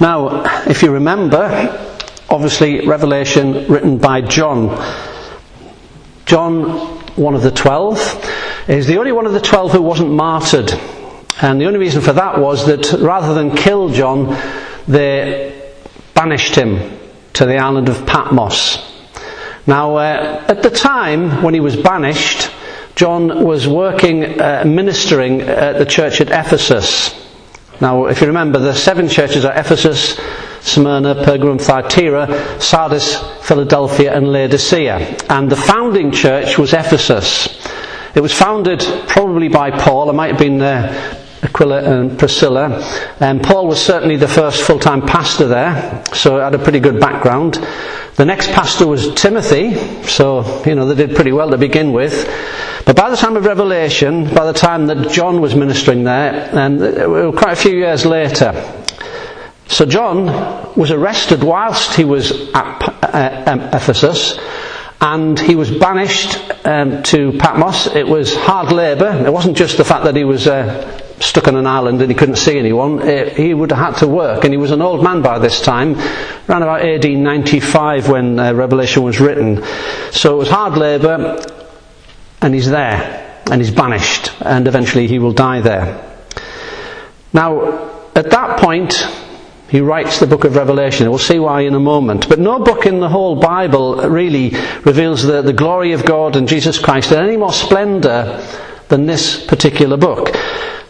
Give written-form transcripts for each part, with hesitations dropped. Now, if you remember, obviously Revelation written by John. John, one of the 12, is the only one of the 12 who wasn't martyred. And the only reason for that was that rather than kill John, they banished him to the island of Patmos. Now, at the time when he was banished, John was ministering at the church at Ephesus. Now, if you remember, the 7 churches are Ephesus, Smyrna, Pergamum, Thyatira, Sardis, Philadelphia, and Laodicea. And the founding church was Ephesus. It was founded probably by Paul. It might have been Aquila and Priscilla. And Paul was certainly the first full-time pastor there, so had a pretty good background. The next pastor was Timothy, so, they did pretty well to begin with. But by the time of Revelation, by the time that John was ministering there, and quite a few years later, so John was arrested whilst he was at Ephesus, and he was banished to Patmos. It was hard labour. It wasn't just the fact that he was stuck on an island and he couldn't see anyone. He would have had to work, and he was an old man by this time, around about AD 95 when Revelation was written. So it was hard labour, and he's there, and he's banished, and eventually he will die there. Now, at that point, he writes the book of Revelation. We'll see why in a moment. But no book in the whole Bible really reveals the glory of God and Jesus Christ in any more splendour than this particular book.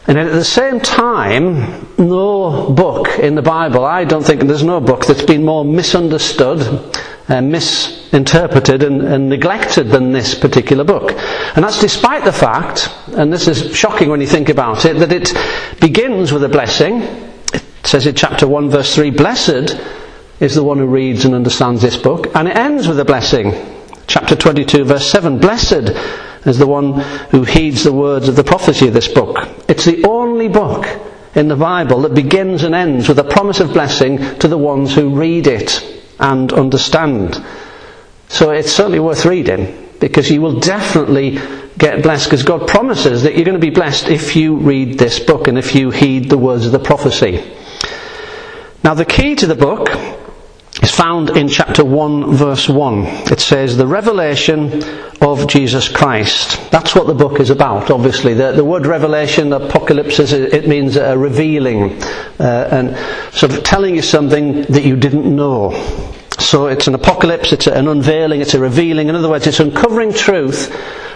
And at the same time, no book in the Bible, I don't think there's no book that's been more misunderstood and misinterpreted and neglected than this particular book. And that's despite the fact, and this is shocking when you think about it, that it begins with a blessing. It says in chapter 1 verse 3, "Blessed is the one who reads and understands this book." And it ends with a blessing. Chapter 22 verse 7, "Blessed is the one who heeds the words of the prophecy of this book." It's the only book in the Bible that begins and ends with a promise of blessing to the ones who read it and understand. So it's certainly worth reading, because you will definitely get blessed, because God promises that you're going to be blessed if you read this book and if you heed the words of the prophecy. Now, the key to the book is found in chapter 1, verse 1. It says, "The revelation of Jesus Christ." That's what the book is about, obviously. The word revelation, apocalypse, it means revealing. And sort of telling you something that you didn't know. So it's an apocalypse, it's an unveiling, it's a revealing. In other words, it's uncovering truth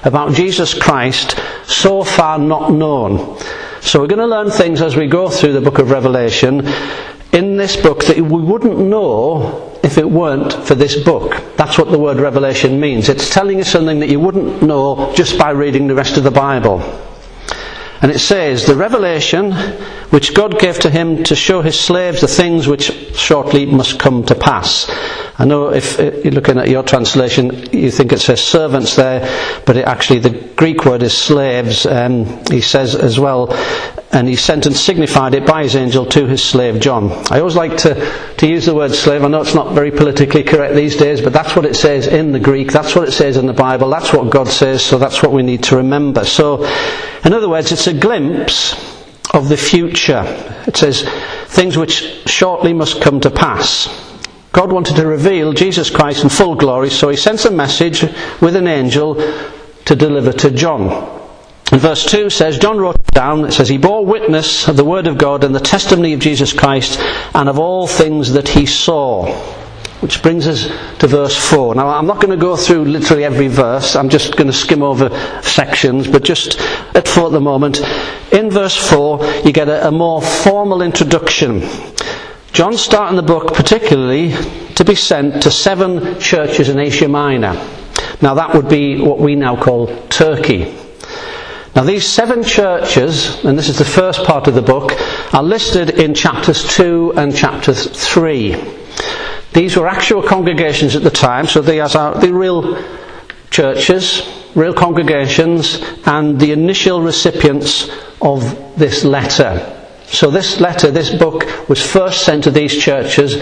about Jesus Christ so far not known. So we're going to learn things as we go through the book of Revelation in this book that we wouldn't know if it weren't for this book. That's what the word revelation means. It's telling you something that you wouldn't know just by reading the rest of the Bible. And it says, "The revelation which God gave to him to show his slaves the things which shortly must come to pass." I know if you're looking at your translation, you think it says servants there, but actually the Greek word is slaves. He says as well, "And he sent and signified it by his angel to his slave John." I always like to use the word slave. I know it's not very politically correct these days, but that's what it says in the Greek. That's what it says in the Bible. That's what God says, so that's what we need to remember. So, in other words, it's a glimpse of the future. It says, "Things which shortly must come to pass." God wanted to reveal Jesus Christ in full glory, so he sends a message with an angel to deliver to John. And verse 2 says, John wrote it down. It says, "He bore witness of the word of God and the testimony of Jesus Christ and of all things that he saw." Which brings us to verse 4. Now, I'm not going to go through literally every verse. I'm just going to skim over sections, but just at the moment. In verse 4, you get a more formal introduction. John's starting the book particularly to be sent to 7 churches in Asia Minor. Now, that would be what we now call Turkey. Now, these 7 churches, and this is the first part of the book, are listed in chapters 2 and chapter 3. These were actual congregations at the time, so they are real churches, real congregations, and the initial recipients of this letter. So this letter, this book, was first sent to these churches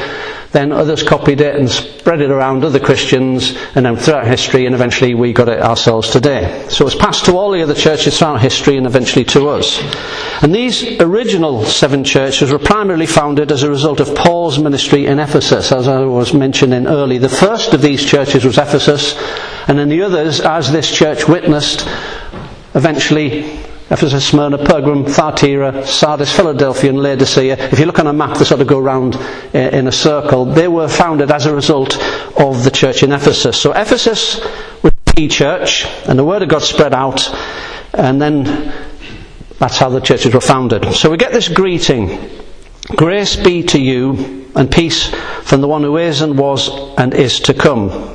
Then others copied it and spread it around other Christians, and then throughout history, and eventually we got it ourselves today. So it's passed to all the other churches throughout history and eventually to us. And these original seven churches were primarily founded as a result of Paul's ministry in Ephesus, as I was mentioning earlier. The first of these churches was Ephesus, and then the others, as this church witnessed, eventually Ephesus, Smyrna, Pergamum, Thyatira, Sardis, Philadelphia and Laodicea. If you look on a map, they sort of go round in a circle. They were founded as a result of the church in Ephesus. So Ephesus was the key church, and the word of God spread out, and then that's how the churches were founded. So we get this greeting: grace be to you and peace from the one who is and was and is to come.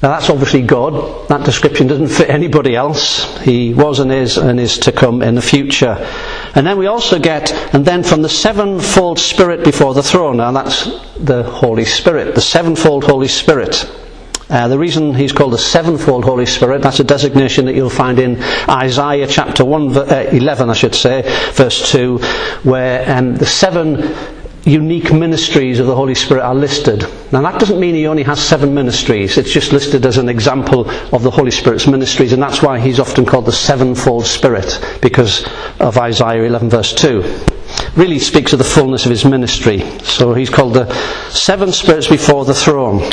Now that's obviously God. That description doesn't fit anybody else. He was and is to come in the future. And then we also get, and then from the sevenfold Spirit before the throne. Now that's the Holy Spirit, the sevenfold Holy Spirit. The reason he's called the sevenfold Holy Spirit, that's a designation that you'll find in Isaiah chapter 11, verse 2, where the seven unique ministries of the Holy Spirit are listed. Now that doesn't mean he only has seven ministries, it's just listed as an example of the Holy Spirit's ministries, and that's why he's often called the sevenfold Spirit, because of Isaiah 11 verse 2. Really speaks of the fullness of his ministry. So he's called the seven spirits before the throne.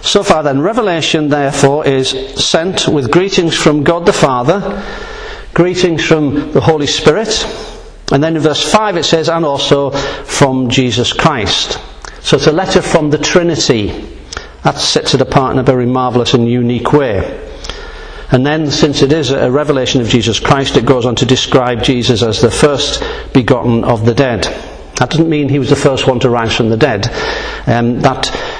So far then, Revelation therefore is sent with greetings from God the Father, greetings from the Holy Spirit, and then in verse 5 it says, and also from Jesus Christ. So it's a letter from the Trinity. That sets it apart in a very marvellous and unique way. And then, since it is a revelation of Jesus Christ, it goes on to describe Jesus as the first begotten of the dead. That doesn't mean he was the first one to rise from the dead. That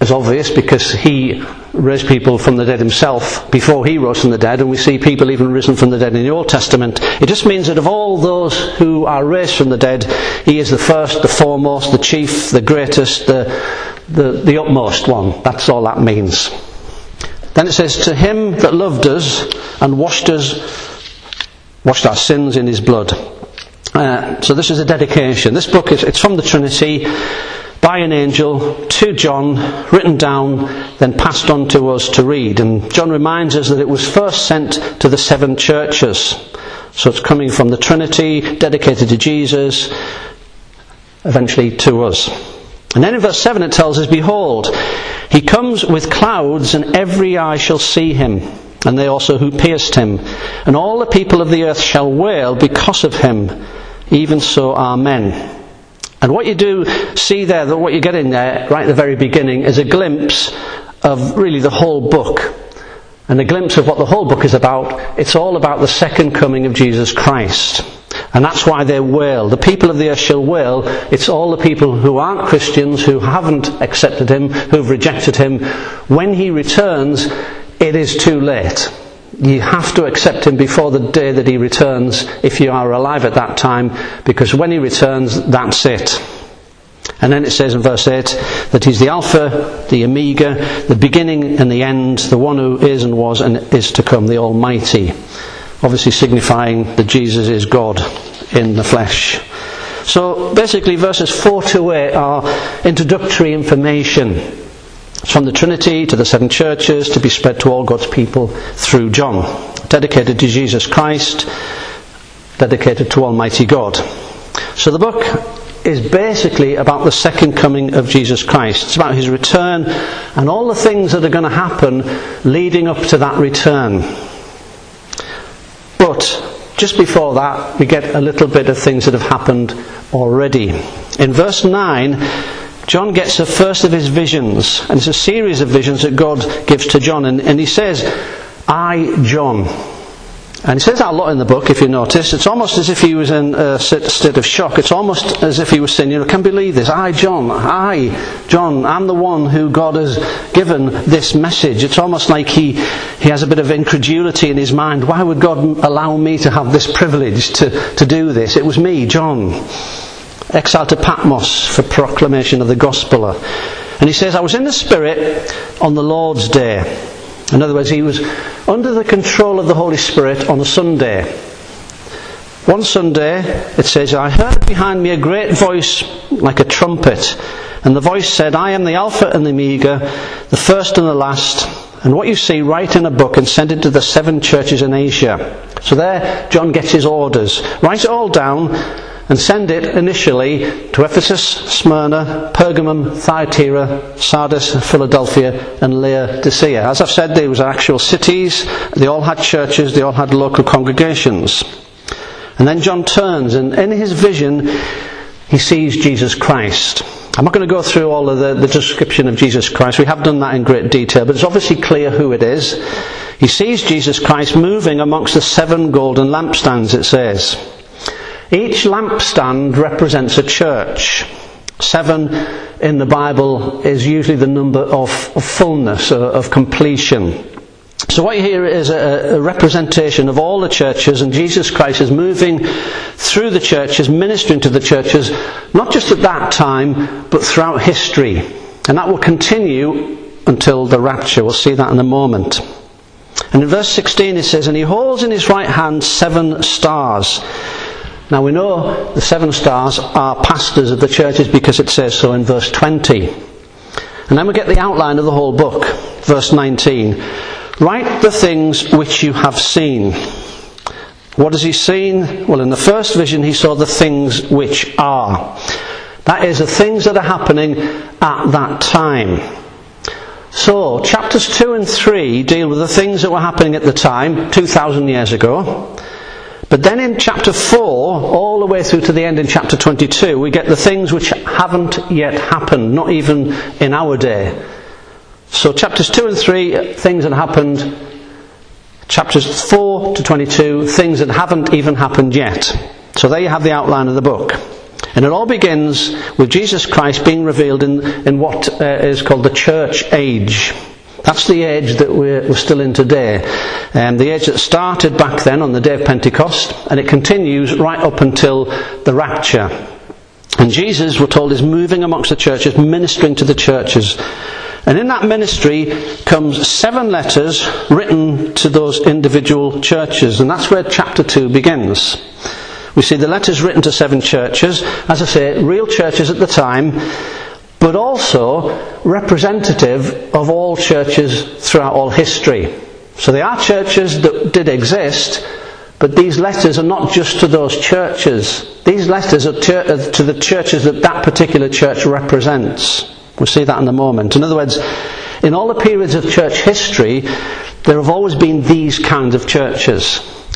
is obvious because he raised people from the dead himself before he rose from the dead, and we see people even risen from the dead in the Old Testament. It just means that of all those who are raised from the dead, he is the first, the foremost, the chief, the greatest, the utmost one. That's all that means. Then it says, to him that loved us and washed our sins in his blood. So this is a dedication. This book it's from the Trinity, by an angel to John, written down, then passed on to us to read. And John reminds us that it was first sent to the seven churches. So it's coming from the Trinity, dedicated to Jesus, eventually to us. And then in verse 7 it tells us, behold, he comes with clouds, and every eye shall see him, and they also who pierced him. And all the people of the earth shall wail because of him. Even so, amen. And what you do see there, what you get in there right at the very beginning, is a glimpse of really the whole book. And a glimpse of what the whole book is about. It's all about the second coming of Jesus Christ. And that's why they wail. The people of the earth shall wail. It's all the people who aren't Christians, who haven't accepted him, who've rejected him. When he returns, it is too late. You have to accept him before the day that he returns, if you are alive at that time, because when he returns, that's it. And then it says in verse 8 that he's the Alpha, the Omega, the beginning and the end, the one who is and was and is to come, the Almighty. Obviously signifying that Jesus is God in the flesh. So basically verses 4 to 8 are introductory information. It's from the Trinity to the seven churches, to be spread to all God's people through John. Dedicated to Jesus Christ, dedicated to Almighty God. So the book is basically about the second coming of Jesus Christ. It's about his return and all the things that are going to happen leading up to that return. But just before that, we get a little bit of things that have happened already. In verse 9... John gets the first of his visions, and it's a series of visions that God gives to John, and he says, I, John. And he says that a lot in the book, if you notice. It's almost as if he was in a state of shock. It's almost as if he was saying, I can't believe this. I, John, I'm the one who God has given this message. It's almost like he has a bit of incredulity in his mind. Why would God allow me to have this privilege to do this? It was me, John. Exiled to Patmos for proclamation of the gospel. And he says, I was in the Spirit on the Lord's Day. In other words, he was under the control of the Holy Spirit on a Sunday. One Sunday, it says, I heard behind me a great voice like a trumpet, and the voice said, I am the Alpha and the Omega, the first and the last. And what you see, write in a book and send it to the 7 churches in Asia. So there, John gets his orders. Write it all down and send it initially to Ephesus, Smyrna, Pergamum, Thyatira, Sardis, Philadelphia, and Laodicea. As I've said, they were actual cities. They all had churches. They all had local congregations. And then John turns, and in his vision, he sees Jesus Christ. I'm not going to go through all of the description of Jesus Christ. We have done that in great detail, but it's obviously clear who it is. He sees Jesus Christ moving amongst the 7 golden lampstands, it says. Each lampstand represents a church. 7 in the Bible is usually the number of fullness, of completion. So what you hear is a representation of all the churches, and Jesus Christ is moving through the churches, ministering to the churches, not just at that time, but throughout history. And that will continue until the rapture. We'll see that in a moment. And in verse 16 it says, And he holds in his right hand 7 stars. Now we know the 7 stars are pastors of the churches because it says so in verse 20. And then we get the outline of the whole book, verse 19. Write the things which you have seen. What has he seen? Well, in the first vision he saw the things which are. That is, the things that are happening at that time. So, chapters 2 and 3 deal with the things that were happening at the time, 2,000 years ago. But then in chapter 4, all the way through to the end in chapter 22, we get the things which haven't yet happened, not even in our day. So chapters 2 and 3, things that happened. Chapters 4 to 22, things that haven't even happened yet. So there you have the outline of the book. And it all begins with Jesus Christ being revealed in what is called the church age. That's the age that we're still in today. The age that started back then on the day of Pentecost, and it continues right up until the rapture. And Jesus, we're told, is moving amongst the churches, ministering to the churches. And in that ministry comes 7 letters written to those individual churches. And that's where chapter 2 begins. We see the letters written to 7 churches, as I say, real churches at the time, but also representative of all churches throughout all history. So they are churches that did exist, but these letters are not just to those churches. These letters are to the churches that that particular church represents. We'll see that in a moment. In other words, in all the periods of church history, there have always been these kinds of churches.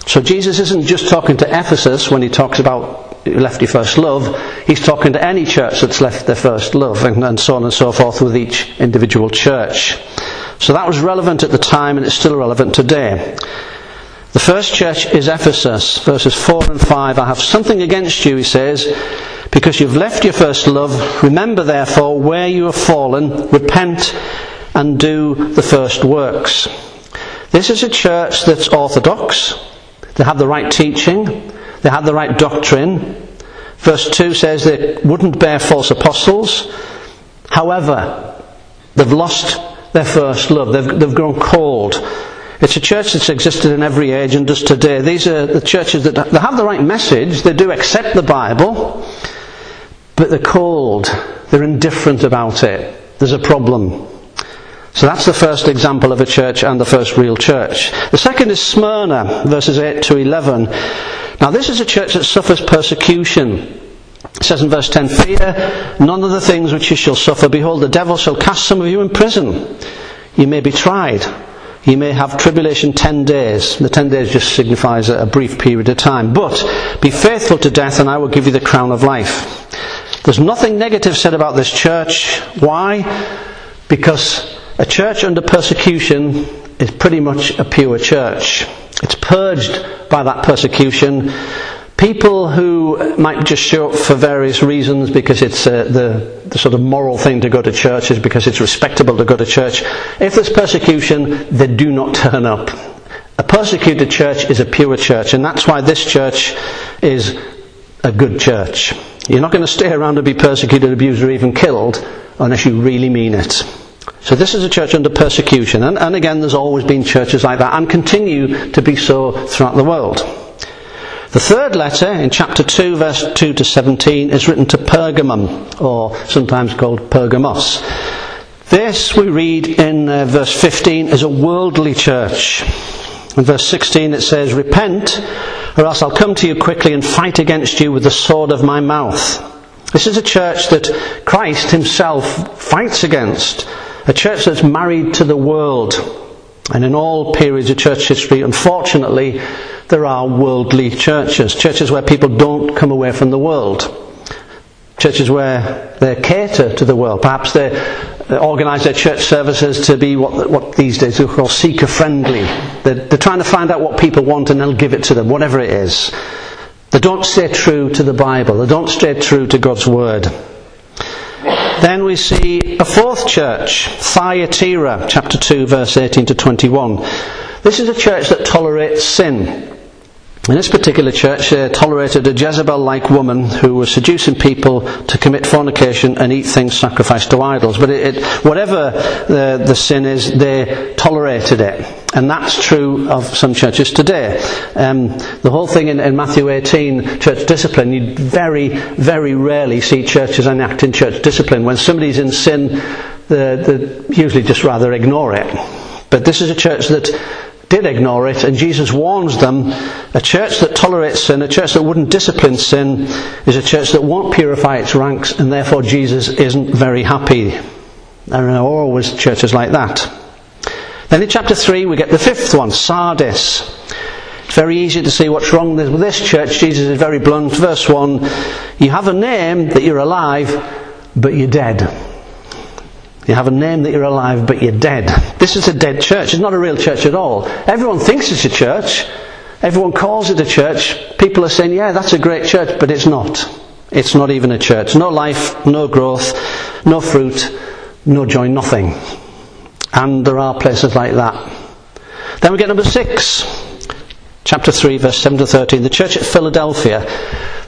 So Jesus isn't just talking to Ephesus when he talks about left your first love. He's talking to any church that's left their first love, and so on and so forth with each individual church. So that was relevant at the time, and it's still relevant today. The first church is Ephesus, verses 4 and 5. I have something against you, he says, because you've left your first love. Remember, therefore, where you have fallen. Repent and do the first works. This is a church that's orthodox. They have the right teaching. They have the right doctrine. Verse 2 says they wouldn't bear false apostles. However, they've lost their first love. They've grown cold. It's a church that's existed in every age and does today. These are the churches that they have the right message. They do accept the Bible, but they're cold. They're indifferent about it. There's a problem. So that's the first example of a church and the first real church. The second is Smyrna, verses 8 to 11. Now this is a church that suffers persecution. It says in verse 10, Fear none of the things which you shall suffer. Behold, the devil shall cast some of you in prison. You may be tried. You may have tribulation 10 days. The 10 days just signifies a brief period of time. But be faithful to death, and I will give you the crown of life. There's nothing negative said about this church. Why? Because a church under persecution is pretty much a pure church. It's purged by that persecution. People who might just show up for various reasons because it's the sort of moral thing to go to church, is because it's respectable to go to church. If there's persecution, they do not turn up. A persecuted church is a pure church, and that's why this church is a good church. You're not going to stay around and be persecuted, abused, or even killed unless you really mean it. So this is a church under persecution, and again, there's always been churches like that and continue to be so throughout the world. The third letter in chapter 2 verse 2 to 17 is written to Pergamum, or sometimes called Pergamos. This we read in verse 15 is a worldly church. In verse 16 it says, "Repent, or else I'll come to you quickly and fight against you with the sword of my mouth." This is a church that Christ himself fights against. A church that's married to the world. And in all periods of church history, unfortunately, there are worldly churches. Churches where people don't come away from the world. Churches where they cater to the world. Perhaps they organise their church services to be what these days we call seeker-friendly. They're trying to find out what people want and they'll give it to them, whatever it is. They don't stay true to the Bible. They don't stay true to God's Word. Then we see a fourth church, Thyatira, chapter 2, verse 18 to 21. This is a church that tolerates sin. In this particular church, they tolerated a Jezebel-like woman who was seducing people to commit fornication and eat things sacrificed to idols. But whatever the sin is, they tolerated it. And that's true of some churches today. The whole thing in Matthew 18, church discipline, you very, very rarely see churches enacting church discipline. When somebody's in sin, they usually just rather ignore it. But this is a church that did ignore it, and Jesus warns them, a church that tolerates sin, a church that wouldn't discipline sin, is a church that won't purify its ranks, and therefore Jesus isn't very happy. There are always churches like that. Then in chapter 3 we get the fifth one, Sardis. It's very easy to see what's wrong with this church. Jesus is very blunt. Verse 1, you have a name that you're alive, but you're dead. You have a name that you're alive, but you're dead. This is a dead church. It's not a real church at all. Everyone thinks it's a church. Everyone calls it a church. People are saying, yeah, that's a great church, but it's not. It's not even a church. No life, no growth, no fruit, no joy, nothing. And there are places like that. Then we get number 6. Chapter 3, verse 7 to 13. The church at Philadelphia.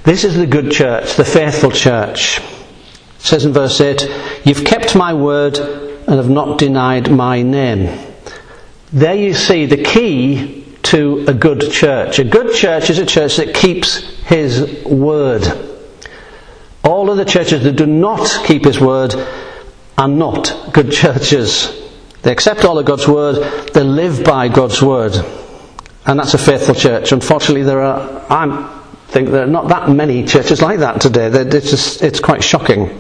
This is the good church, the faithful church. It says in verse 8, you've kept my word and have not denied my name. There you see the key to a good church. A good church is a church that keeps his word. All of the churches that do not keep his word are not good churches. They accept all of God's word, they live by God's word. And that's a faithful church. Unfortunately, I think there are not that many churches like that today. It's quite shocking.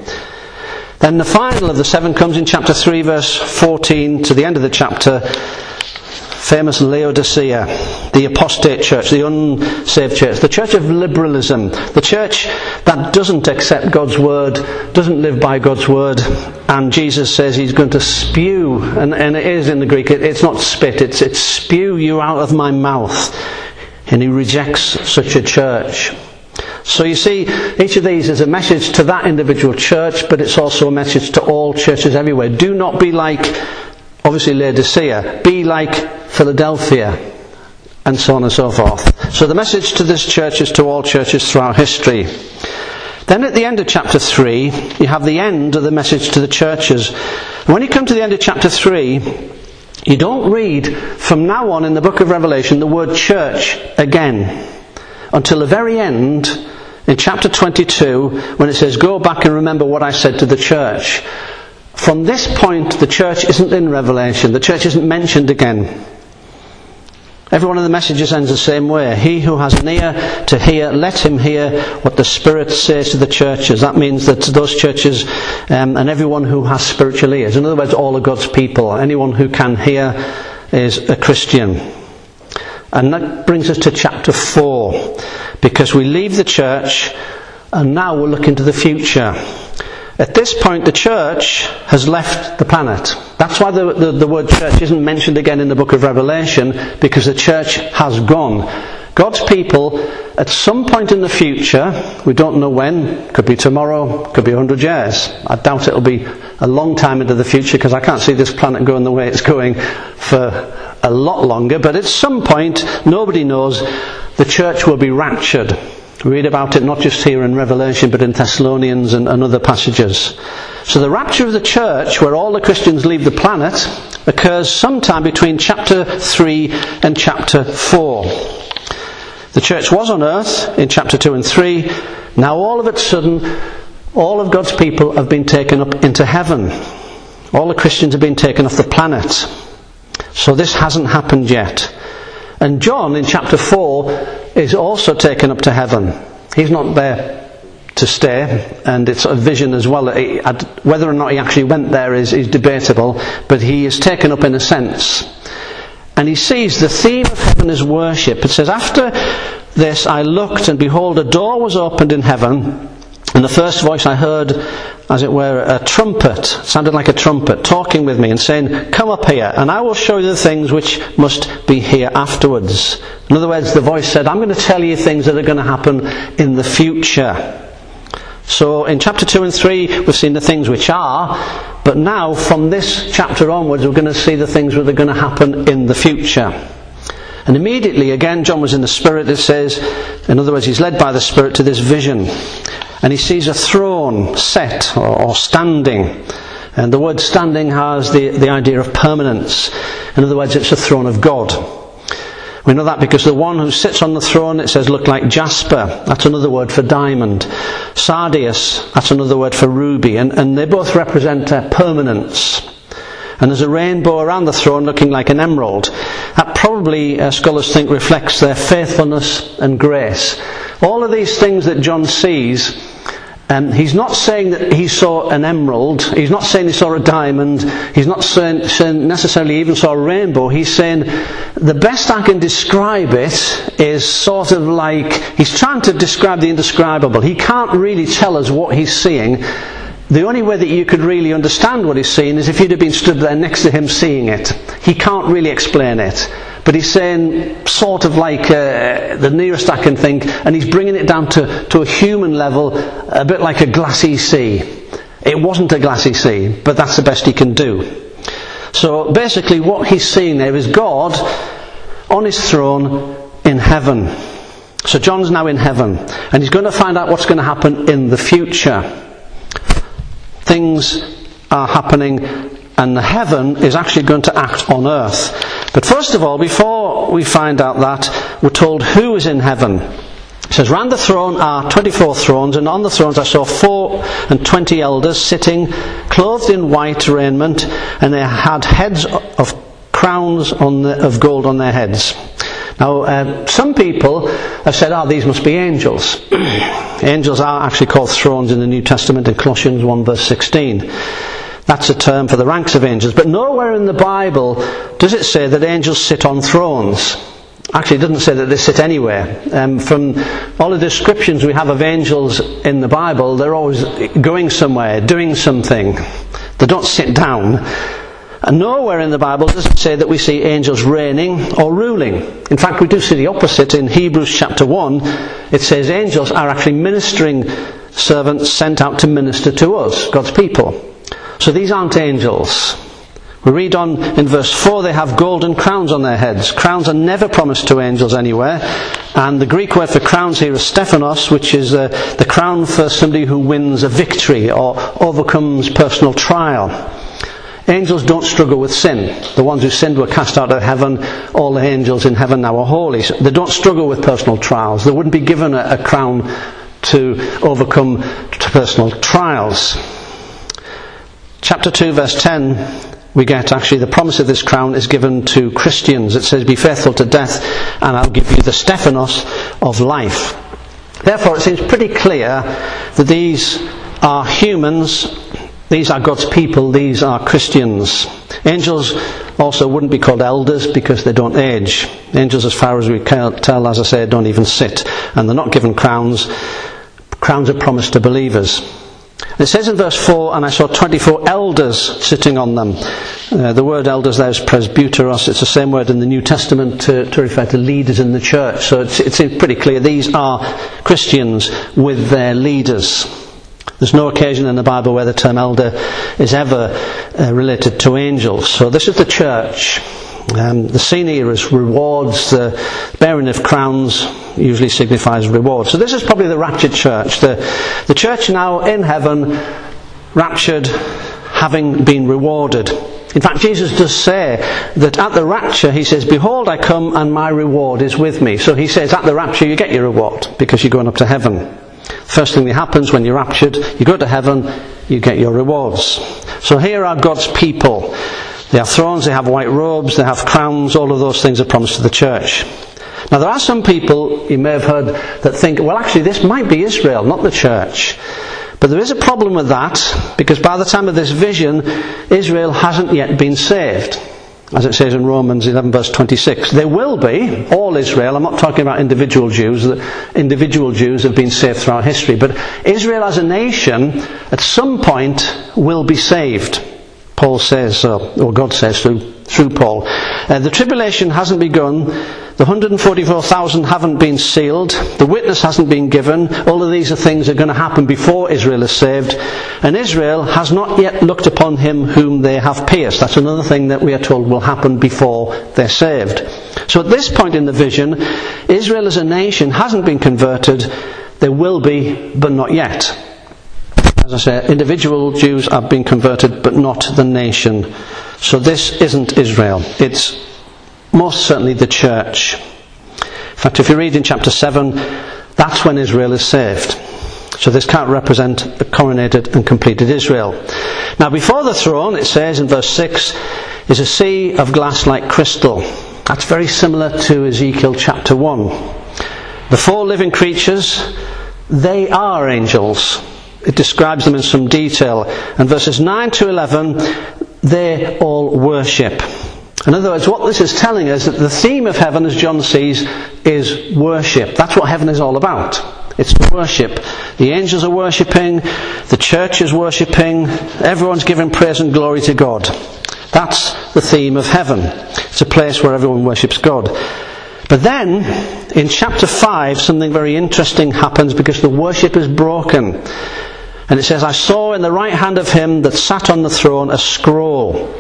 Then the final of the seven comes in chapter 3 verse 14 to the end of the chapter. Famous Laodicea, the apostate church, the unsaved church, the church of liberalism, the church that doesn't accept God's word, doesn't live by God's word, and Jesus says he's going to spew, and it is in the Greek, it's not spit, it's spew you out of my mouth. And he rejects such a church. So you see, each of these is a message to that individual church, but it's also a message to all churches everywhere. Do not be like, obviously, Laodicea. Be like Philadelphia. And so on and so forth. So the message to this church is to all churches throughout history. Then at the end of chapter 3, you have the end of the message to the churches. And when you come to the end of chapter 3... you don't read, from now on in the book of Revelation, the word church again. Until the very end, in chapter 22, when it says, go back and remember what I said to the church. From this point, the church isn't in Revelation. The church isn't mentioned again. Every one of the messages ends the same way. He who has an ear to hear, let him hear what the Spirit says to the churches. That means that those churches and everyone who has spiritual ears, in other words, all of God's people, anyone who can hear is a Christian. And that brings us to chapter 4, because we leave the church and now we're looking to the future. At this point, the church has left the planet. That's why the word church isn't mentioned again in the book of Revelation, because the church has gone. God's people, at some point in the future, we don't know when, could be tomorrow, could be 100 years. I doubt it'll be a long time into the future, because I can't see this planet going the way it's going for a lot longer. But at some point, nobody knows, the church will be raptured. We read about it not just here in Revelation, but in Thessalonians and other passages. So the rapture of the church, where all the Christians leave the planet, occurs sometime between chapter 3 and chapter 4. The church was on earth in chapter 2 and 3. Now all of a sudden, all of God's people have been taken up into heaven. All the Christians have been taken off the planet. So this hasn't happened yet. And John in chapter 4 is also taken up to heaven. He's not there to stay, and it's a vision as well. Whether or not he actually went there is debatable, but he is taken up in a sense. And he sees the theme of heaven is worship. It says, after this I looked, and behold, a door was opened in heaven, and the first voice I heard, as it were, a trumpet, sounded like a trumpet, talking with me and saying, come up here, and I will show you the things which must be here afterwards. In other words, the voice said, I'm going to tell you things that are going to happen in the future. So in chapter 2 and 3 we've seen the things which are, but now from this chapter onwards we're going to see the things that are going to happen in the future. And immediately again John was in the Spirit, it says. In other words, he's led by the Spirit to this vision, and he sees a throne set or standing, and the word standing has the idea of permanence. In other words, it's a throne of God. We know that because the one who sits on the throne, it says, looked like jasper. That's another word for diamond. Sardius, that's another word for ruby. And they both represent permanence. And there's a rainbow around the throne looking like an emerald. That probably, scholars think, reflects their faithfulness and grace. All of these things that John sees, he's not saying that he saw an emerald. He's not saying he saw a diamond. He's not saying necessarily even saw a rainbow. He's saying the best I can describe it is sort of like he's trying to describe the indescribable. He can't really tell us what he's seeing. The only way that you could really understand what he's seeing is if you'd have been stood there next to him seeing it. He can't really explain it. But he's saying sort of like the nearest I can think, and he's bringing it down to a human level, a bit like a glassy sea. It wasn't a glassy sea, but that's the best he can do. So basically what he's seeing there is God on his throne in heaven. So John's now in heaven, and he's going to find out what's going to happen in the future. Things are happening, and the heaven is actually going to act on earth. But first of all, before we find out that, we're told who is in heaven. It says, round the throne are 24 thrones, and on the thrones I saw 24 elders sitting, clothed in white raiment, and they had heads of crowns of gold on their heads. Now, some people have said, these must be angels. Angels are actually called thrones in the New Testament in Colossians 1 verse 16. That's a term for the ranks of angels. But nowhere in the Bible does it say that angels sit on thrones. Actually, it doesn't say that they sit anywhere. From all the descriptions we have of angels in the Bible, they're always going somewhere, doing something. They don't sit down. And nowhere in the Bible does it say that we see angels reigning or ruling. In fact, we do see the opposite. In Hebrews chapter 1, it says angels are actually ministering servants sent out to minister to us, God's people. So these aren't angels. We read on in verse 4, they have golden crowns on their heads. Crowns are never promised to angels anywhere. And the Greek word for crowns here is stephanos, which is the crown for somebody who wins a victory or overcomes personal trial. Angels don't struggle with sin. The ones who sinned were cast out of heaven. All the angels in heaven now are holy. So they don't struggle with personal trials. They wouldn't be given a crown to overcome personal trials. Chapter 2 verse 10, we get actually the promise of this crown is given to Christians. It says, be faithful to death and I'll give you the Stephanos of life. Therefore it seems pretty clear that these are humans, these are God's people, these are Christians. Angels also wouldn't be called elders because they don't age. Angels, as far as we can tell, as I say, don't even sit, and they're not given crowns. Crowns are promised to believers. It says in verse 4, and I saw 24 elders sitting on them. The word elders there is presbyteros. It's the same word in the New Testament to refer to leaders in the church. So it seems pretty clear these are Christians with their leaders. There's no occasion in the Bible where the term elder is ever related to angels. So this is the church. The scene here is rewards. The bearing of crowns usually signifies reward. So this is probably the raptured church. The church now in heaven, raptured, having been rewarded. In fact, Jesus does say that at the rapture, he says, "Behold, I come and my reward is with me." So he says, at the rapture, you get your reward because you're going up to heaven. First thing that happens when you're raptured, you go to heaven, you get your rewards. So here are God's people. They have thrones, they have white robes, they have crowns. All of those things are promised to the church. Now there are some people, you may have heard, that think, well actually this might be Israel, not the church. But there is a problem with that, because by the time of this vision, Israel hasn't yet been saved. As it says in Romans 11 verse 26. They will be, all Israel. I'm not talking about individual Jews. Individual Jews have been saved throughout history. But Israel as a nation, at some point, will be saved. Paul says, or God says through Paul. The tribulation hasn't begun. The 144,000 haven't been sealed. The witness hasn't been given. All of these are things that are going to happen before Israel is saved. And Israel has not yet looked upon him whom they have pierced. That's another thing that we are told will happen before they're saved. So at this point in the vision, Israel as a nation hasn't been converted. They will be, but not yet. As I say, individual Jews have been converted, but not the nation. So this isn't Israel. It's most certainly the church. In fact, if you read in chapter 7, that's when Israel is saved. So this can't represent the coronated and completed Israel. Now before the throne, it says in verse 6, is a sea of glass like crystal. That's very similar to Ezekiel chapter 1. The four living creatures, they are angels. It describes them in some detail. And verses 9 to 11, they all worship. In other words, what this is telling us, that the theme of heaven, as John sees, is worship. That's what heaven is all about. It's worship. The angels are worshipping, the church is worshipping, everyone's giving praise and glory to God. That's the theme of heaven. It's a place where everyone worships God. But then, in chapter 5, something very interesting happens because the worship is broken. And it says, I saw in the right hand of him that sat on the throne a scroll.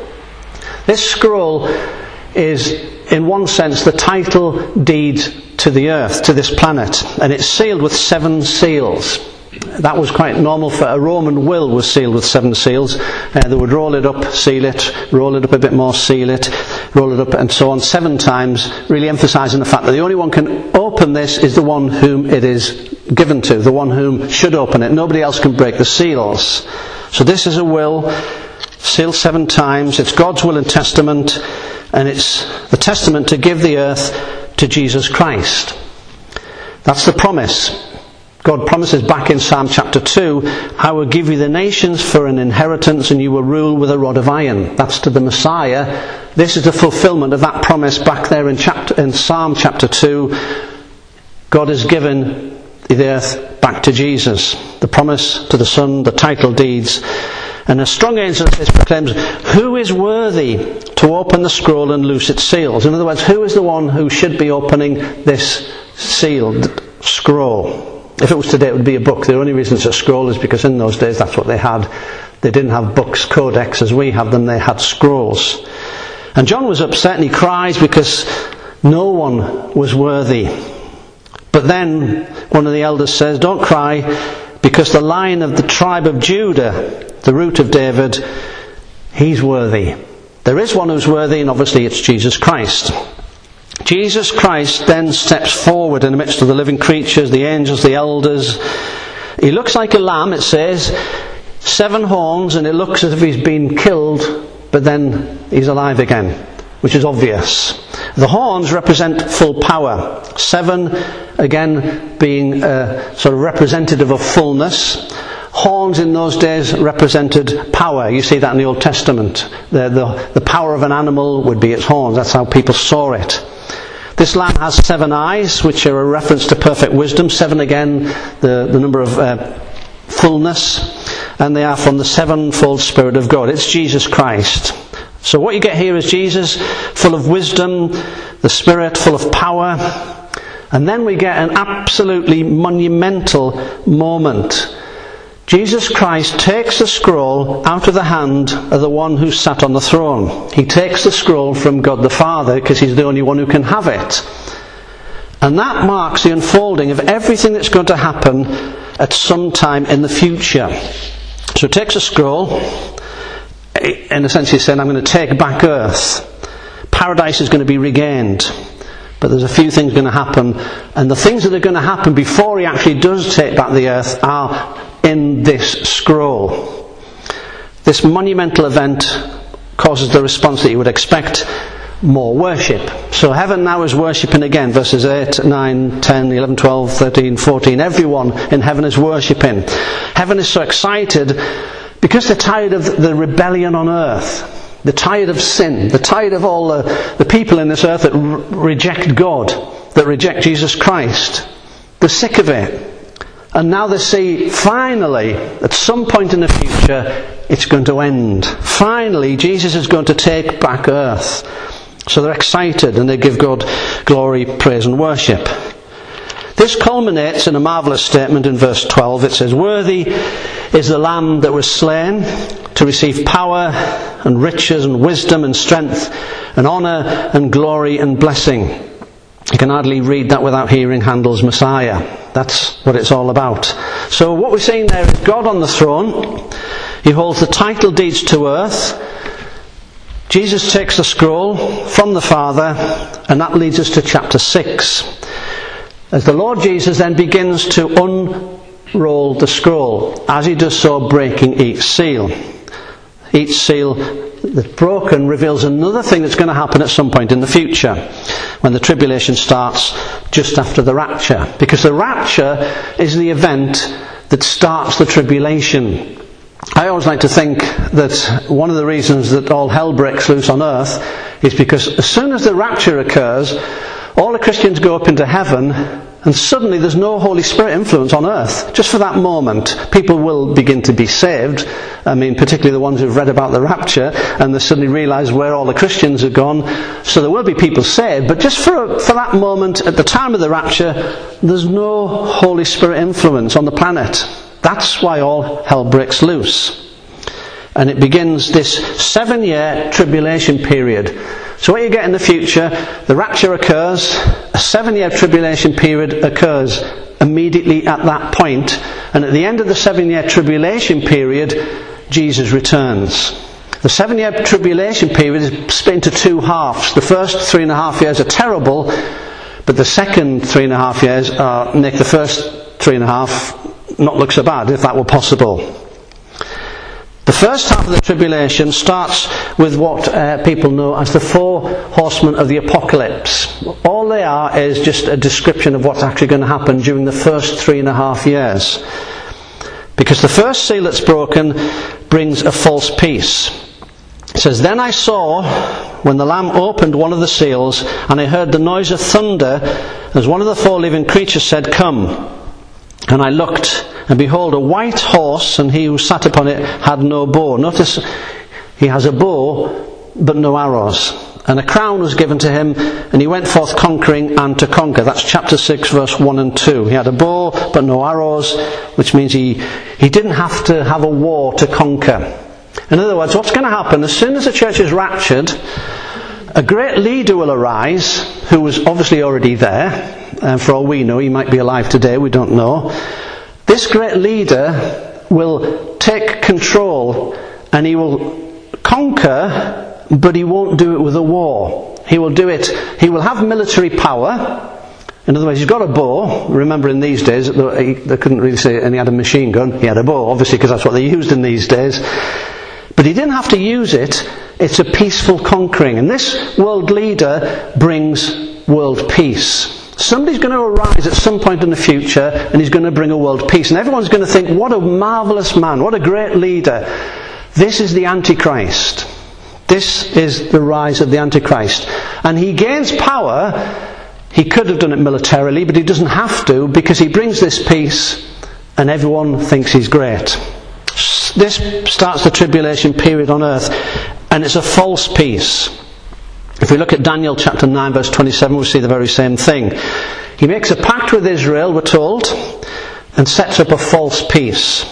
This scroll is, in one sense, the title deed to the earth, to this planet. And it's sealed with 7 seals. That was quite normal for a Roman will was sealed with 7 seals. They would roll it up, seal it, roll it up a bit more, seal it, roll it up and so on 7 times, really emphasizing the fact that the only one can open this is the one whom it is given to, the one whom should open it. Nobody else can break the seals. So this is a will sealed 7 times. It's God's will and testament, and it's the testament to give the earth to Jesus Christ. That's the promise. God promises back in Psalm chapter 2, I will give you the nations for an inheritance, and you will rule with a rod of iron. That's to the Messiah. This is the fulfillment of that promise back there in Psalm chapter 2. God has given the earth back to Jesus. The promise to the Son, the title deeds. And a strong angel proclaims, who is worthy to open the scroll and loose its seals? In other words, who is the one who should be opening this sealed scroll? If it was today, it would be a book. The only reason it's a scroll is because in those days, that's what they had. They didn't have books, codex, as we have them. They had scrolls. And John was upset and he cries because no one was worthy. But then one of the elders says, don't cry, because the Lion of the tribe of Judah, the root of David, he's worthy. There is one who's worthy, and obviously it's Jesus Christ. Jesus Christ then steps forward in the midst of the living creatures, the angels, the elders. He looks like a lamb, it says, 7 horns, and it looks as if he's been killed, but then he's alive again, which is obvious. The horns represent full power. 7, again, being sort of representative of fullness. Horns in those days represented power. You see that in the Old Testament. The power of an animal would be its horns. That's how people saw it. This lamb has 7 eyes, which are a reference to perfect wisdom. 7 again, the number of fullness. And they are from the 7-fold Spirit of God. It's Jesus Christ. So what you get here is Jesus, full of wisdom, the Spirit, full of power. And then we get an absolutely monumental moment. Jesus Christ takes the scroll out of the hand of the one who sat on the throne. He takes the scroll from God the Father because he's the only one who can have it. And that marks the unfolding of everything that's going to happen at some time in the future. So he takes a scroll, in a sense he's saying, I'm going to take back earth. Paradise is going to be regained. But there's a few things going to happen. And the things that are going to happen before he actually does take back the earth are in this scroll. This monumental event causes the response that you would expect, more worship. So heaven now is worshipping again. Verses 8, 9, 10, 11, 12, 13, 14. Everyone in heaven is worshipping. Heaven is so excited because they're tired of the rebellion on earth. They're tired of sin. They're tired of all the people in this earth that reject God, that reject Jesus Christ. They're sick of it. And now they see, finally, at some point in the future, it's going to end. Finally, Jesus is going to take back earth. So they're excited and they give God glory, praise and worship. This culminates in a marvellous statement in verse 12. It says, "Worthy is the Lamb that was slain to receive power and riches and wisdom and strength and honour and glory and blessing." You can hardly read that without hearing Handel's Messiah. That's what it's all about. So what we're seeing there is God on the throne. He holds the title deeds to earth. Jesus takes the scroll from the Father, and that leads us to chapter 6. As the Lord Jesus then begins to unroll the scroll, as he does so, breaking each seal. Each seal that's broken reveals another thing that's going to happen at some point in the future, when the tribulation starts just after the rapture. Because the rapture is the event that starts the tribulation. I always like to think that one of the reasons that all hell breaks loose on earth is because as soon as the rapture occurs, all the Christians go up into heaven and suddenly there's no Holy Spirit influence on earth. Just for that moment, people will begin to be saved. I mean, particularly the ones who've read about the rapture and they suddenly realise where all the Christians have gone. So there will be people saved, but just for that moment, at the time of the rapture, there's no Holy Spirit influence on the planet. That's why all hell breaks loose. And it begins this 7-year tribulation period. So what you get in the future, the rapture occurs, a 7-year tribulation period occurs immediately at that point, and at the end of the 7-year tribulation period, Jesus returns. The 7-year tribulation period is split into two halves. The first 3.5 years are terrible, but the second 3.5 years are make the first 3.5 not look so bad, if that were possible. The first half of the tribulation starts with what people know as the 4 horsemen of the apocalypse. All they are is just a description of what's actually going to happen during the first 3.5 years. Because the first seal that's broken brings a false peace. It says, "Then I saw, when the Lamb opened one of the seals, and I heard the noise of thunder, as one of the 4 living creatures said, 'Come.' And I looked, and behold, a white horse, and he who sat upon it had no bow." Notice he has a bow, but no arrows. "And a crown was given to him, and he went forth conquering and to conquer." That's chapter 6, verse 1 and 2. He had a bow, but no arrows, which means he didn't have to have a war to conquer. In other words, what's going to happen, as soon as the church is raptured, a great leader will arise, who was obviously already there. And for all we know, he might be alive today, we don't know. This great leader will take control and he will conquer, but he won't do it with a war. He will have military power. In other words, he's got a bow. Remember, in these days, they couldn't really say it, and he had a machine gun. He had a bow, obviously, because that's what they used in these days. But he didn't have to use it. It's a peaceful conquering. And this world leader brings world peace. Somebody's going to arise at some point in the future and he's going to bring a world peace. And everyone's going to think, what a marvellous man, what a great leader. This is the Antichrist. This is the rise of the Antichrist. And he gains power. He could have done it militarily, but he doesn't have to, because he brings this peace and everyone thinks he's great. This starts the tribulation period on earth, and it's a false peace. If we look at Daniel chapter 9 verse 27, we see the very same thing. He makes a pact with Israel, we're told, and sets up a false peace.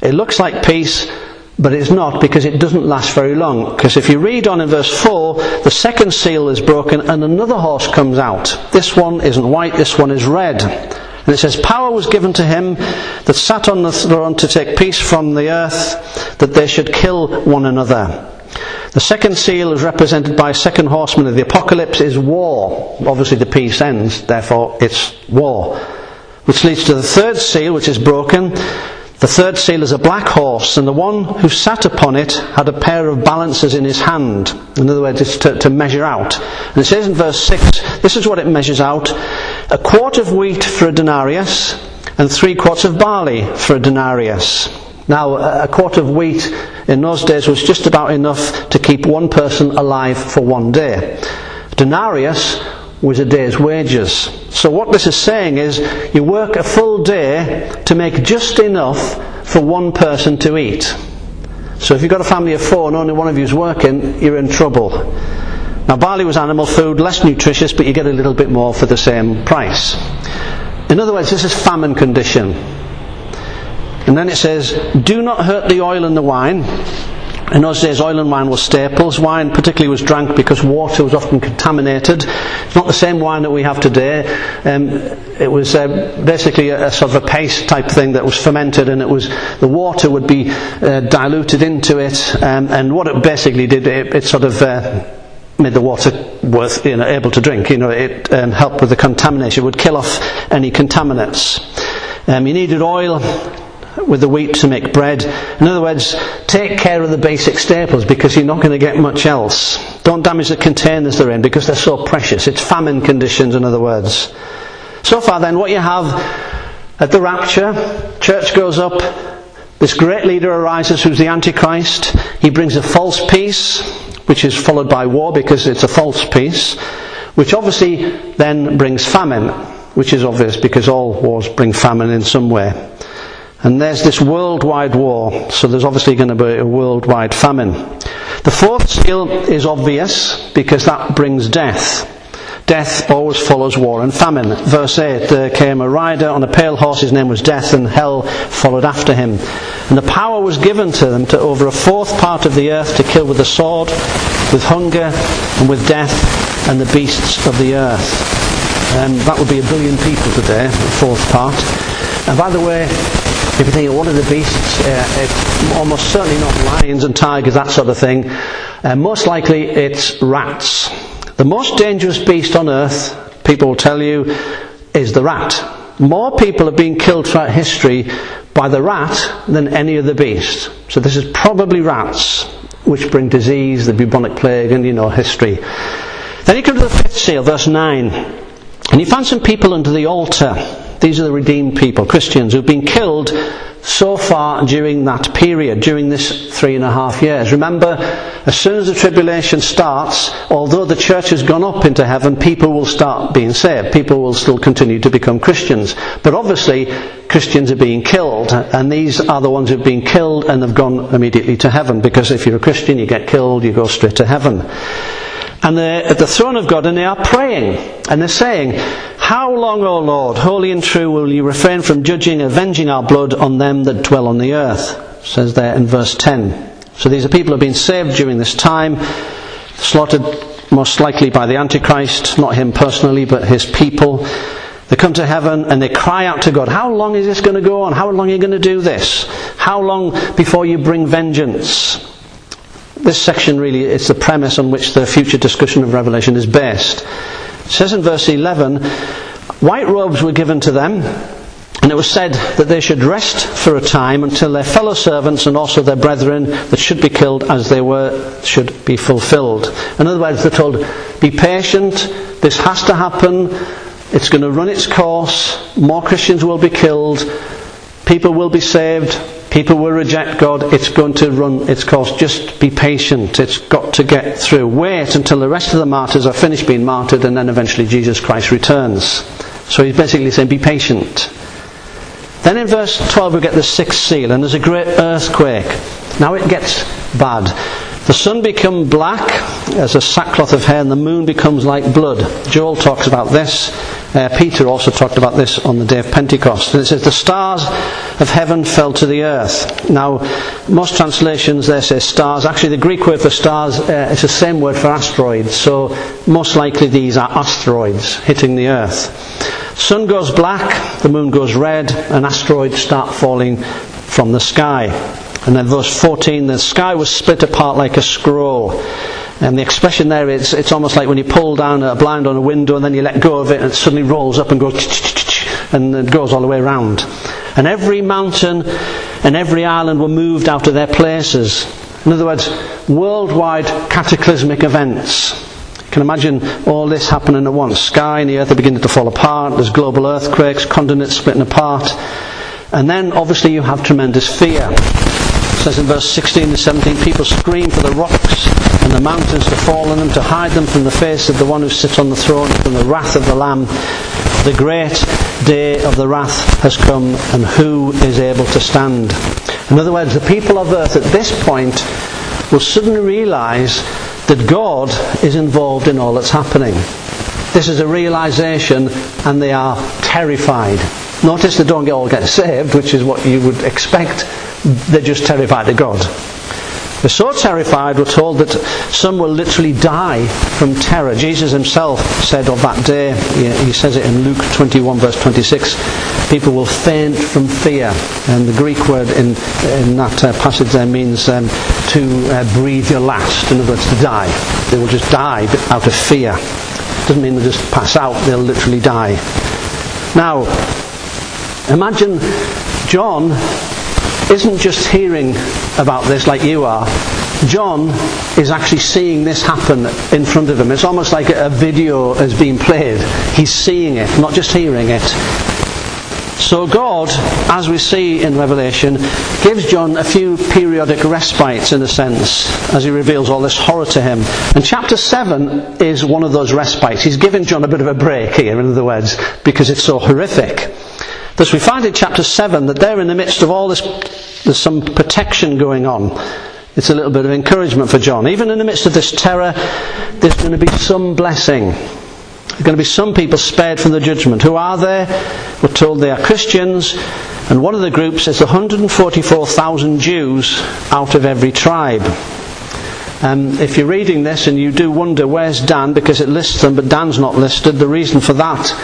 It looks like peace, but it's not, because it doesn't last very long. Because if you read on in verse 4, the second seal is broken and another horse comes out. This one isn't white, this one is red. And it says, power was given to him that sat on the throne to take peace from the earth, that they should kill one another. The second seal is represented by a second horseman of the apocalypse is war. Obviously the peace ends, therefore it's war. Which leads to the third seal, which is broken. The third seal is a black horse, and the one who sat upon it had a pair of balances in his hand. In other words, it's to measure out. And it says in verse 6, this is what it measures out. A quart of wheat for a denarius, and 3 quarts of barley for a denarius. Now, a quart of wheat in those days was just about enough to keep one person alive for one day. A denarius was a day's wages. So what this is saying is, you work a full day to make just enough for one person to eat. So if you've got a family of 4 and only one of you's working, you're in trouble. Now barley was animal food, less nutritious, but you get a little bit more for the same price. In other words, this is famine condition. And then it says, do not hurt the oil and the wine. In those days, oil and wine were staples. Wine particularly was drank because water was often contaminated. It's not the same wine that we have today. It was basically a sort of a paste type thing that was fermented, and it was the water would be diluted into it. And what it basically did, it sort of made the water worth, able to drink. It helped with the contamination. It would kill off any contaminants. You needed oil with the wheat to make bread. In other words, take care of the basic staples, because you're not going to get much else. Don't damage the containers they're in, because they're so precious. It's famine conditions, in other words. So far then, what you have at the rapture, church goes up, this great leader arises who's the Antichrist. He brings a false peace, which is followed by war, because it's a false peace, which obviously then brings famine, which is obvious because all wars bring famine in some way. And there's this worldwide war, so there's obviously going to be a worldwide famine. The fourth seal is obvious, because that brings death. Death always follows war and famine. Verse 8, there came a rider on a pale horse, his name was Death, and hell followed after him. And the power was given to them to over a fourth part of the earth to kill with the sword, with hunger, and with death, and the beasts of the earth. That would be 1 billion people today, the fourth part. And by the way, if you think, what are the beasts? It's almost certainly not lions and tigers, that sort of thing. Most likely it's rats. The most dangerous beast on earth, people will tell you, is the rat. More people have been killed throughout history by the rat than any other beast. So this is probably rats, which bring disease, the bubonic plague, and history. Then you come to the fifth seal, verse 9. And you find some people under the altar. These are the redeemed people, Christians, who've been killed so far during that period, during this 3.5 years. Remember, as soon as the tribulation starts, although the church has gone up into heaven, people will start being saved. People will still continue to become Christians. But obviously, Christians are being killed, and these are the ones who've been killed and have gone immediately to heaven, because if you're a Christian, you get killed, you go straight to heaven. And they're at the throne of God, and they are praying, and they're saying, how long, O Lord, holy and true, will you refrain from judging, avenging our blood on them that dwell on the earth? Says there in verse 10. So these are people who have been saved during this time, slaughtered most likely by the Antichrist, not him personally, but his people. They come to heaven and they cry out to God, how long is this going to go on? How long are you going to do this? How long before you bring vengeance? This section really is the premise on which the future discussion of Revelation is based. It says in verse 11, white robes were given to them, and it was said that they should rest for a time until their fellow servants and also their brethren that should be killed as they were should be fulfilled. In other words, they're told, be patient, this has to happen, it's going to run its course, more Christians will be killed, people will be saved, people will reject God. It's going to run its course. Just be patient. It's got to get through. Wait until the rest of the martyrs are finished being martyred, and then eventually Jesus Christ returns. So he's basically saying, be patient. Then in verse 12 we get the sixth seal, and there's a great earthquake. Now it gets bad. The sun become black as a sackcloth of hair, and the moon becomes like blood. Joel talks about this. Peter also talked about this on the day of Pentecost. And it says, the stars of heaven fell to the earth. Now, most translations there say stars. Actually, the Greek word for stars is the same word for asteroids. So, most likely these are asteroids hitting the earth. Sun goes black, the moon goes red, and asteroids start falling from the sky. And then verse 14, the sky was split apart like a scroll. And the expression there, it's almost like when you pull down a blind on a window and then you let go of it and it suddenly rolls up and goes, and it goes all the way around. And every mountain and every island were moved out of their places. In other words, worldwide cataclysmic events. You can imagine all this happening at once. Sky and the earth are beginning to fall apart. There's global earthquakes, continents splitting apart. And then, obviously, you have tremendous fear. It says in verse 16 to 17, people scream for the rocks and the mountains to fall on them, to hide them from the face of the one who sits on the throne, from the wrath of the Lamb. The great day of the wrath has come, and who is able to stand? In other words, the people of earth at this point will suddenly realise that God is involved in all that's happening. This is a realisation, and they are terrified. Notice they don't all get saved, which is what you would expect. They're just terrified of God. They're so terrified, we're told, that some will literally die from terror. Jesus himself said of that day, he says it in Luke 21 verse 26, people will faint from fear. And the Greek word in that passage there means to breathe your last. In other words, to die. They will just die out of fear. It doesn't mean they'll just pass out, they'll literally die. Now, imagine John isn't just hearing about this like you are. John is actually seeing this happen in front of him. It's almost like a video is being played. He's seeing it, not just hearing it. So God, as we see in Revelation, gives John a few periodic respites, in a sense, as he reveals all this horror to him. And chapter 7 is one of those respites. He's given John a bit of a break here, in other words, because it's so horrific. Thus we find in chapter 7 that there in the midst of all this, there's some protection going on. It's a little bit of encouragement for John. Even in the midst of this terror, there's going to be some blessing. There's going to be some people spared from the judgment. Who are they? We're told they are Christians. And one of the groups is 144,000 Jews out of every tribe. If you're reading this and you do wonder, where's Dan? Because it lists them, but Dan's not listed. The reason for that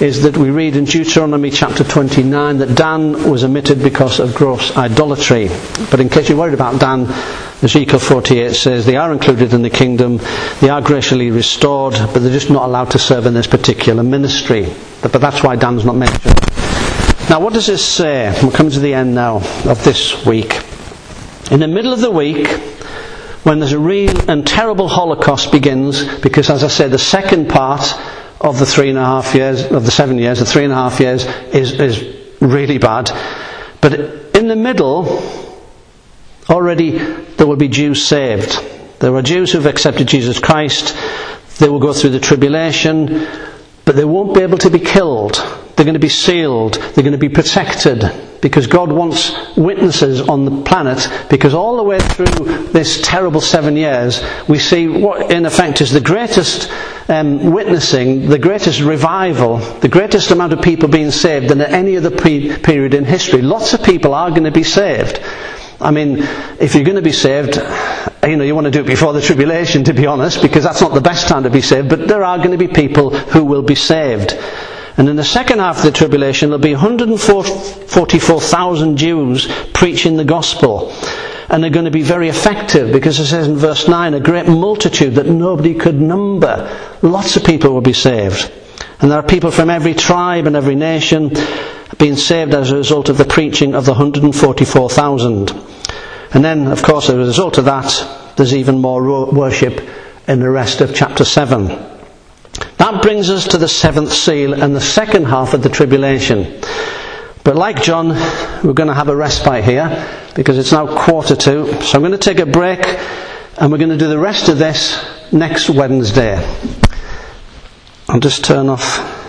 is that we read in Deuteronomy chapter 29 that Dan was omitted because of gross idolatry. But in case you're worried about Dan, Ezekiel 48 says they are included in the kingdom, they are graciously restored, but they're just not allowed to serve in this particular ministry. But that's why Dan's not mentioned. Now what does this say? We're coming to the end now of this week. In the middle of the week, when there's a real and terrible Holocaust begins, because as I said, the second part of the 3.5 years, of the 7 years, the 3.5 years is really bad. But in the middle, already there will be Jews saved. There are Jews who've accepted Jesus Christ. They will go through the tribulation, but they won't be able to be killed. They're going to be sealed. They're going to be protected, because God wants witnesses on the planet, because all the way through this terrible 7 years, we see what in effect is the greatest witnessing, the greatest revival, the greatest amount of people being saved than at any other period in history. Lots of people are going to be saved. I mean, if you're going to be saved, you want to do it before the tribulation, to be honest, because that's not the best time to be saved, but there are going to be people who will be saved. And in the second half of the tribulation, there'll be 144,000 Jews preaching the gospel. And they're going to be very effective, because it says in verse 9, a great multitude that nobody could number. Lots of people will be saved. And there are people from every tribe and every nation being saved as a result of the preaching of the 144,000. And then, of course, as a result of that, there's even more worship in the rest of chapter 7. That brings us to the seventh seal and the second half of the tribulation. But like John, we're going to have a respite here, because it's now 1:45. So I'm going to take a break, and we're going to do the rest of this next Wednesday. I'll just turn off